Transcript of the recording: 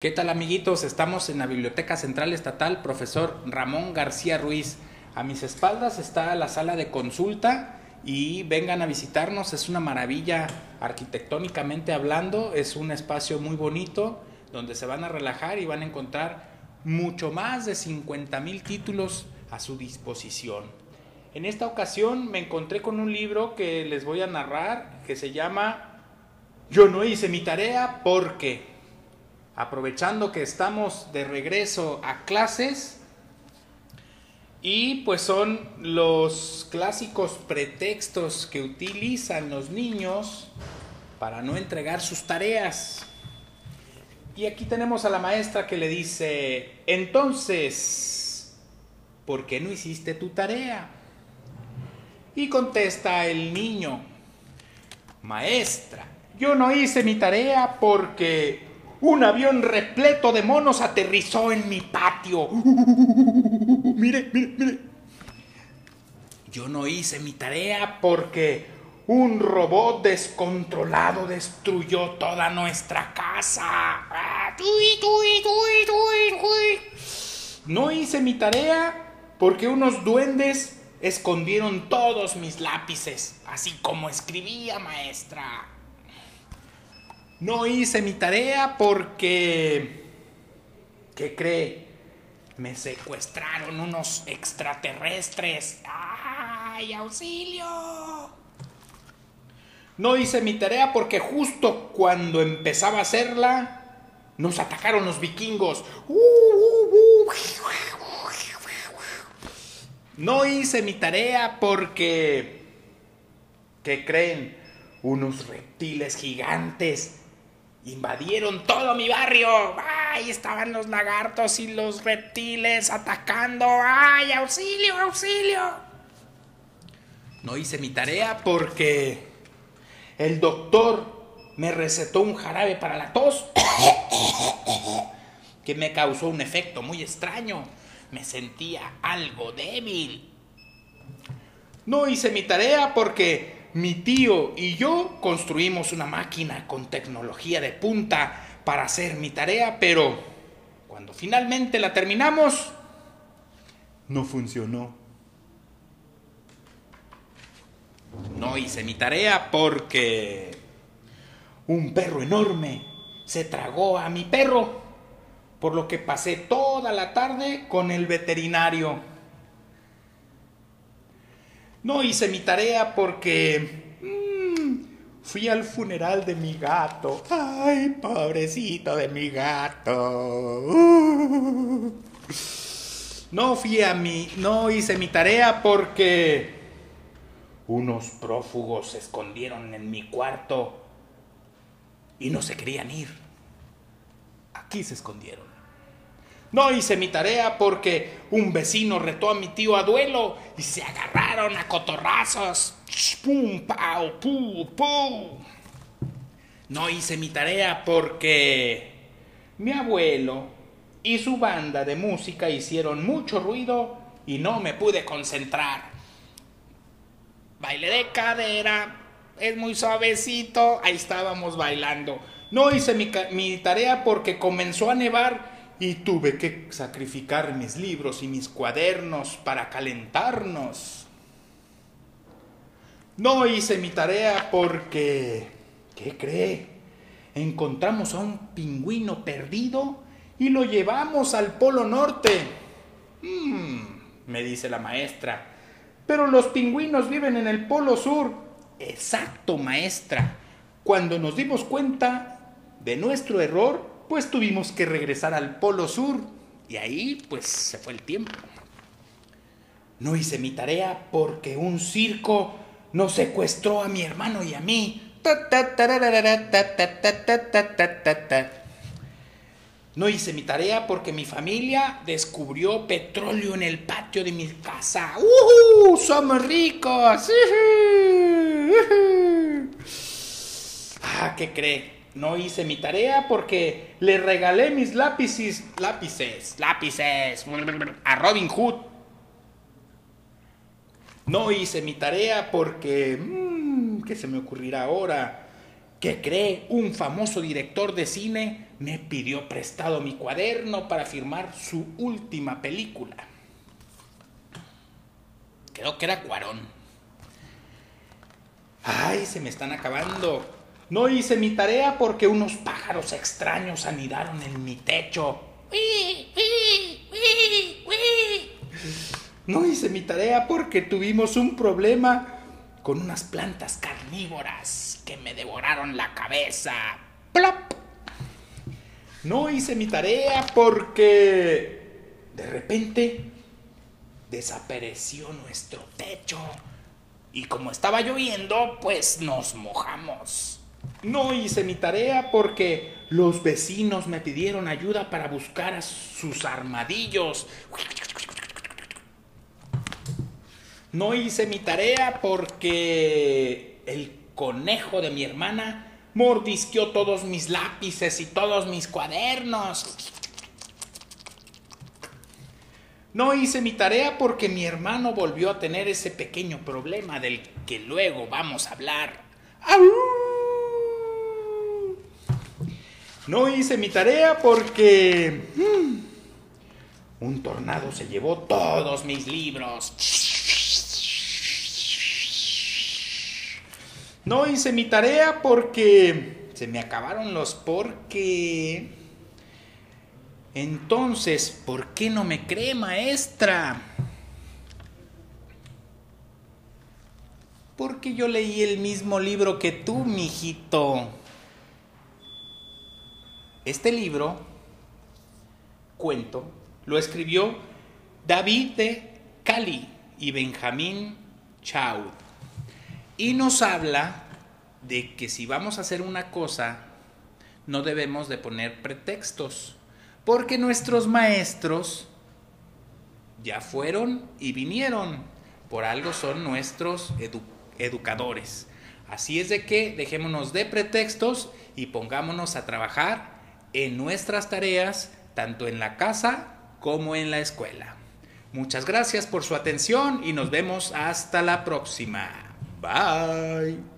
¿Qué tal, amiguitos? Estamos en la Biblioteca Central Estatal profesor Ramón García Ruiz. A mis espaldas está la sala de consulta y vengan a visitarnos. Es una maravilla arquitectónicamente hablando. Es un espacio muy bonito donde se van a relajar y van a encontrar mucho más de 50,000 títulos a su disposición. En esta ocasión me encontré con un libro que les voy a narrar que se llama Yo no hice mi tarea porque... Aprovechando que estamos de regreso a clases y pues son los clásicos pretextos que utilizan los niños para no entregar sus tareas. Y aquí tenemos a la maestra que le dice, entonces, ¿por qué no hiciste tu tarea? Y contesta el niño, maestra, yo no hice mi tarea porque... un avión repleto de monos aterrizó en mi patio. Mire, mire, mire. Yo no hice mi tarea porque un robot descontrolado destruyó toda nuestra casa. No hice mi tarea porque unos duendes escondieron todos mis lápices, así como escribía, maestra. No hice mi tarea porque, ¿qué cree? Me secuestraron unos extraterrestres. ¡Ay, auxilio! No hice mi tarea porque justo cuando empezaba a hacerla, nos atacaron los vikingos. No hice mi tarea porque, ¿qué creen? Unos reptiles gigantes invadieron todo mi barrio. ¡Ay! Estaban los lagartos y los reptiles atacando. ¡Ay! ¡Auxilio! ¡Auxilio! No hice mi tarea porque el doctor me recetó un jarabe para la tos que me causó un efecto muy extraño. Me sentía algo débil. No hice mi tarea porque... mi tío y yo construimos una máquina con tecnología de punta para hacer mi tarea, pero cuando finalmente la terminamos, no funcionó. No hice mi tarea porque un perro enorme se tragó a mi perro, por lo que pasé toda la tarde con el veterinario. No hice mi tarea porque fui al funeral de mi gato. Ay, pobrecito de mi gato. No hice mi tarea porque unos prófugos se escondieron en mi cuarto y no se querían ir. Aquí se escondieron. No hice mi tarea porque un vecino retó a mi tío a duelo y se agarraron a cotorrazos. Pum, pau, pu, pu. No hice mi tarea porque mi abuelo y su banda de música hicieron mucho ruido y no me pude concentrar. Baile de cadera, es muy suavecito, ahí estábamos bailando. No hice mi tarea porque comenzó a nevar y tuve que sacrificar mis libros y mis cuadernos para calentarnos. No hice mi tarea porque... ¿qué cree? Encontramos a un pingüino perdido y lo llevamos al Polo Norte. Me dice la maestra. Pero los pingüinos viven en el Polo Sur. Exacto, maestra. Cuando nos dimos cuenta de nuestro error... pues tuvimos que regresar al Polo Sur y ahí pues se fue el tiempo. No hice mi tarea porque un circo nos secuestró a mi hermano y a mí. No hice mi tarea porque mi familia descubrió petróleo en el patio de mi casa. ¡Uhú! ¡Somos ricos! ¡Uhú! Ah, ¿qué cree? No hice mi tarea porque le regalé mis lápices a Robin Hood. No hice mi tarea porque... ¿qué se me ocurrirá ahora? que cree un famoso director de cine, me pidió prestado mi cuaderno para firmar su última película. Creo que era Cuarón. Ay, se me están acabando. No hice mi tarea porque unos pájaros extraños anidaron en mi techo. No hice mi tarea porque tuvimos un problema con unas plantas carnívoras que me devoraron la cabeza. ¡Plop! No hice mi tarea porque de repente desapareció nuestro techo y como estaba lloviendo, pues nos mojamos. No hice mi tarea porque los vecinos me pidieron ayuda para buscar a sus armadillos. No hice mi tarea porque el conejo de mi hermana mordisqueó todos mis lápices y todos mis cuadernos. No hice mi tarea porque mi hermano volvió a tener ese pequeño problema del que luego vamos a hablar. ¡Au! No hice mi tarea porque un tornado se llevó todos mis libros. No hice mi tarea porque se me acabaron los porque. Entonces, ¿por qué no me cree, maestra? Porque yo leí el mismo libro que tú, mijito. Este libro, cuento, lo escribió David de Cali y Benjamín Chaud. Y nos habla de que si vamos a hacer una cosa, no debemos de poner pretextos, porque nuestros maestros ya fueron y vinieron, por algo son nuestros educadores. Así es de que dejémonos de pretextos y pongámonos a trabajar en nuestras tareas, tanto en la casa como en la escuela. Muchas gracias por su atención y nos vemos hasta la próxima. Bye.